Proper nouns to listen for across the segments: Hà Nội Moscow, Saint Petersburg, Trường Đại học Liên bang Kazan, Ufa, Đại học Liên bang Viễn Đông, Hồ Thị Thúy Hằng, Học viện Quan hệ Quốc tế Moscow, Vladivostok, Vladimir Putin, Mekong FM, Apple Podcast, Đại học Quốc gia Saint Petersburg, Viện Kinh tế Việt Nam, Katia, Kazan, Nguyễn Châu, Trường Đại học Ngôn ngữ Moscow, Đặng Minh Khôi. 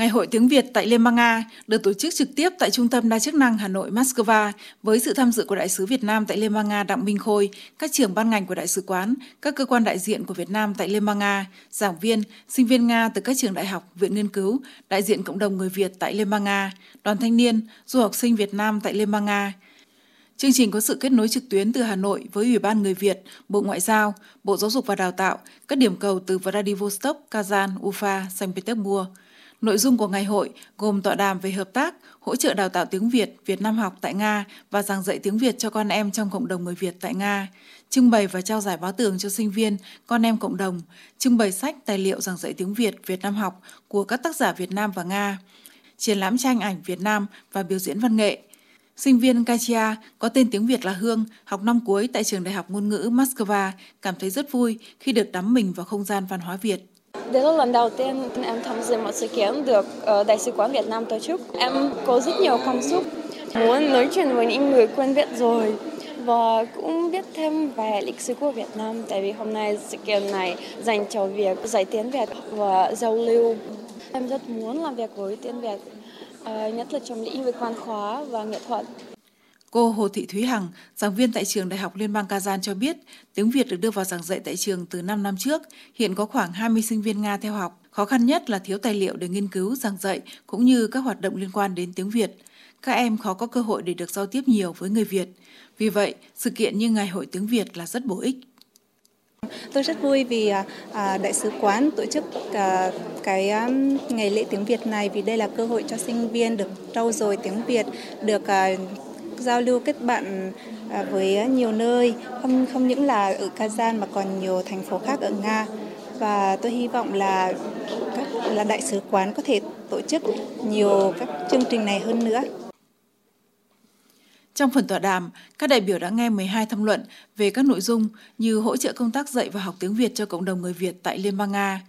Ngày hội tiếng Việt tại Liên bang Nga được tổ chức trực tiếp tại Trung tâm Đa chức năng Hà Nội Moscow với sự tham dự của Đại sứ Việt Nam tại Liên bang Nga Đặng Minh Khôi, các trưởng ban ngành của Đại sứ quán, các cơ quan đại diện của Việt Nam tại Liên bang Nga, giảng viên, sinh viên Nga từ các trường đại học, viện nghiên cứu, đại diện cộng đồng người Việt tại Liên bang Nga, đoàn thanh niên, du học sinh Việt Nam tại Liên bang Nga. Chương trình có sự kết nối trực tuyến từ Hà Nội với Ủy ban Người Việt, Bộ Ngoại giao, Bộ Giáo dục và Đào tạo, các điểm cầu từ Vladivostok, Kazan, Ufa, Saint Petersburg. Nội dung của ngày hội gồm tọa đàm về hợp tác, hỗ trợ đào tạo tiếng Việt, Việt Nam học tại Nga và giảng dạy tiếng Việt cho con em trong cộng đồng người Việt tại Nga, trưng bày và trao giải báo tường cho sinh viên, con em cộng đồng, trưng bày sách, tài liệu giảng dạy tiếng Việt, Việt Nam học của các tác giả Việt Nam và Nga, triển lãm tranh ảnh Việt Nam và biểu diễn văn nghệ. Sinh viên Katia có tên tiếng Việt là Hương, học năm cuối tại Trường Đại học Ngôn ngữ Moscow, cảm thấy rất vui khi được đắm mình vào không gian văn hóa Việt. Đấy là lần đầu tiên em tham dự một sự kiện được Đại sứ quán Việt Nam tổ chức. Em có rất nhiều cảm xúc, muốn nói chuyện với những người quen biết rồi và cũng biết thêm về lịch sử của Việt Nam. Tại vì hôm nay sự kiện này dành cho việc dạy tiếng Việt và giao lưu. Em rất muốn làm việc với tiếng Việt, nhất là trong lĩnh vực văn hóa và nghệ thuật. Cô Hồ Thị Thúy Hằng, giảng viên tại Trường Đại học Liên bang Kazan cho biết, tiếng Việt được đưa vào giảng dạy tại trường từ 5 năm trước, hiện có khoảng 20 sinh viên Nga theo học. Khó khăn nhất là thiếu tài liệu để nghiên cứu, giảng dạy cũng như các hoạt động liên quan đến tiếng Việt. Các em khó có cơ hội để được giao tiếp nhiều với người Việt. Vì vậy, sự kiện như Ngày hội tiếng Việt là rất bổ ích. Tôi rất vui vì Đại sứ quán tổ chức cái ngày lễ tiếng Việt này, vì đây là cơ hội cho sinh viên được trau dồi tiếng Việt, được giao lưu kết bạn với nhiều nơi, không những là ở Kazan mà còn nhiều thành phố khác ở Nga. Và tôi hy vọng là Đại sứ quán có thể tổ chức nhiều các chương trình này hơn nữa. Trong phần tọa đàm, các đại biểu đã nghe 12 tham luận về các nội dung như hỗ trợ công tác dạy và học tiếng Việt cho cộng đồng người Việt tại Liên bang Nga,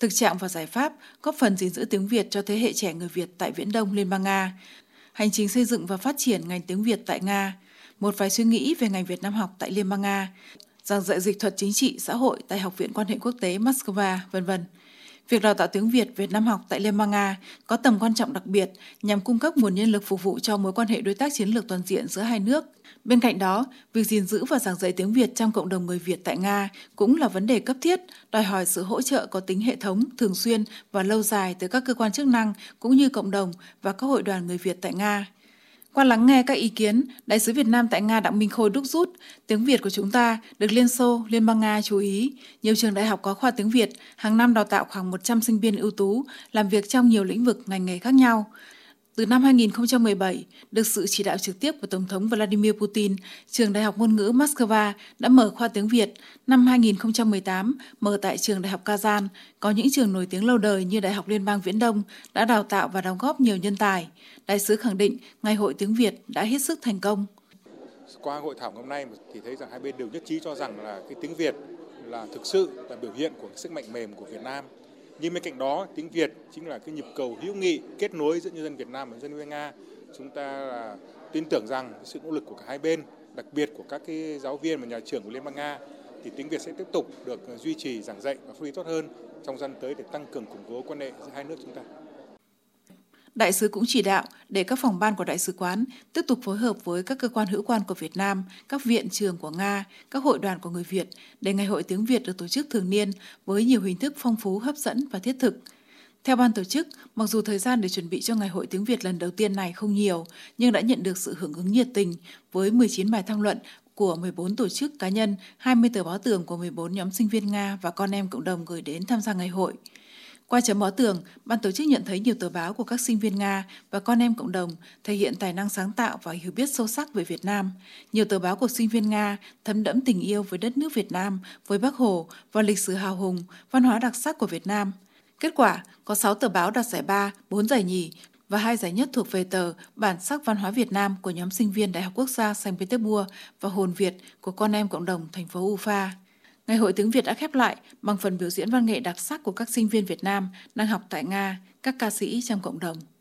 thực trạng và giải pháp góp phần gìn giữ tiếng Việt cho thế hệ trẻ người Việt tại Viễn Đông Liên bang Nga, hành trình xây dựng và phát triển ngành tiếng Việt tại Nga, một vài suy nghĩ về ngành Việt Nam học tại Liên bang Nga, giảng dạy dịch thuật chính trị xã hội tại Học viện Quan hệ Quốc tế Moscow, v.v. Việc đào tạo tiếng Việt Việt Nam học tại Liên bang Nga có tầm quan trọng đặc biệt nhằm cung cấp nguồn nhân lực phục vụ cho mối quan hệ đối tác chiến lược toàn diện giữa hai nước. Bên cạnh đó, việc gìn giữ và giảng dạy tiếng Việt trong cộng đồng người Việt tại Nga cũng là vấn đề cấp thiết, đòi hỏi sự hỗ trợ có tính hệ thống, thường xuyên và lâu dài từ các cơ quan chức năng cũng như cộng đồng và các hội đoàn người Việt tại Nga. Qua lắng nghe các ý kiến, Đại sứ Việt Nam tại Nga Đặng Minh Khôi đúc rút, tiếng Việt của chúng ta được Liên Xô, Liên bang Nga chú ý. Nhiều trường đại học có khoa tiếng Việt, hàng năm đào tạo khoảng 100 sinh viên ưu tú, làm việc trong nhiều lĩnh vực ngành nghề khác nhau. Từ năm 2017, được sự chỉ đạo trực tiếp của Tổng thống Vladimir Putin, Trường Đại học Ngôn ngữ Moscow đã mở khoa tiếng Việt. Năm 2018, mở tại Trường Đại học Kazan, có những trường nổi tiếng lâu đời như Đại học Liên bang Viễn Đông đã đào tạo và đóng góp nhiều nhân tài. Đại sứ khẳng định Ngày hội tiếng Việt đã hết sức thành công. Qua hội thảo hôm nay thì thấy rằng hai bên đều nhất trí cho rằng là cái tiếng Việt là thực sự là biểu hiện của sức mạnh mềm của Việt Nam. Nhưng bên cạnh đó, tiếng Việt chính là cái nhịp cầu hữu nghị kết nối giữa nhân dân Việt Nam và nhân dân Nga. Chúng ta tin tưởng rằng sự nỗ lực của cả hai bên, đặc biệt của các cái giáo viên và nhà trường của Liên bang Nga, thì tiếng Việt sẽ tiếp tục được duy trì, giảng dạy và phát huy tốt hơn trong gian tới để tăng cường củng cố quan hệ giữa hai nước chúng ta. Đại sứ cũng chỉ đạo để các phòng ban của Đại sứ quán tiếp tục phối hợp với các cơ quan hữu quan của Việt Nam, các viện trường của Nga, các hội đoàn của người Việt để Ngày hội tiếng Việt được tổ chức thường niên với nhiều hình thức phong phú, hấp dẫn và thiết thực. Theo ban tổ chức, mặc dù thời gian để chuẩn bị cho Ngày hội tiếng Việt lần đầu tiên này không nhiều, nhưng đã nhận được sự hưởng ứng nhiệt tình với 19 bài tham luận của 14 tổ chức cá nhân, 20 tờ báo tường của 14 nhóm sinh viên Nga và con em cộng đồng gửi đến tham gia ngày hội. Qua chấm báo tường, ban tổ chức nhận thấy nhiều tờ báo của các sinh viên Nga và con em cộng đồng thể hiện tài năng sáng tạo và hiểu biết sâu sắc về Việt Nam. Nhiều tờ báo của sinh viên Nga thấm đẫm tình yêu với đất nước Việt Nam, với Bác Hồ và lịch sử hào hùng, văn hóa đặc sắc của Việt Nam. Kết quả, có 6 tờ báo đạt giải ba, 4 giải nhì và 2 giải nhất thuộc về tờ Bản sắc văn hóa Việt Nam của nhóm sinh viên Đại học Quốc gia Saint Petersburg và Hồn Việt của con em cộng đồng thành phố Ufa. Ngày hội tiếng Việt đã khép lại bằng phần biểu diễn văn nghệ đặc sắc của các sinh viên Việt Nam đang học tại Nga, các ca sĩ trong cộng đồng.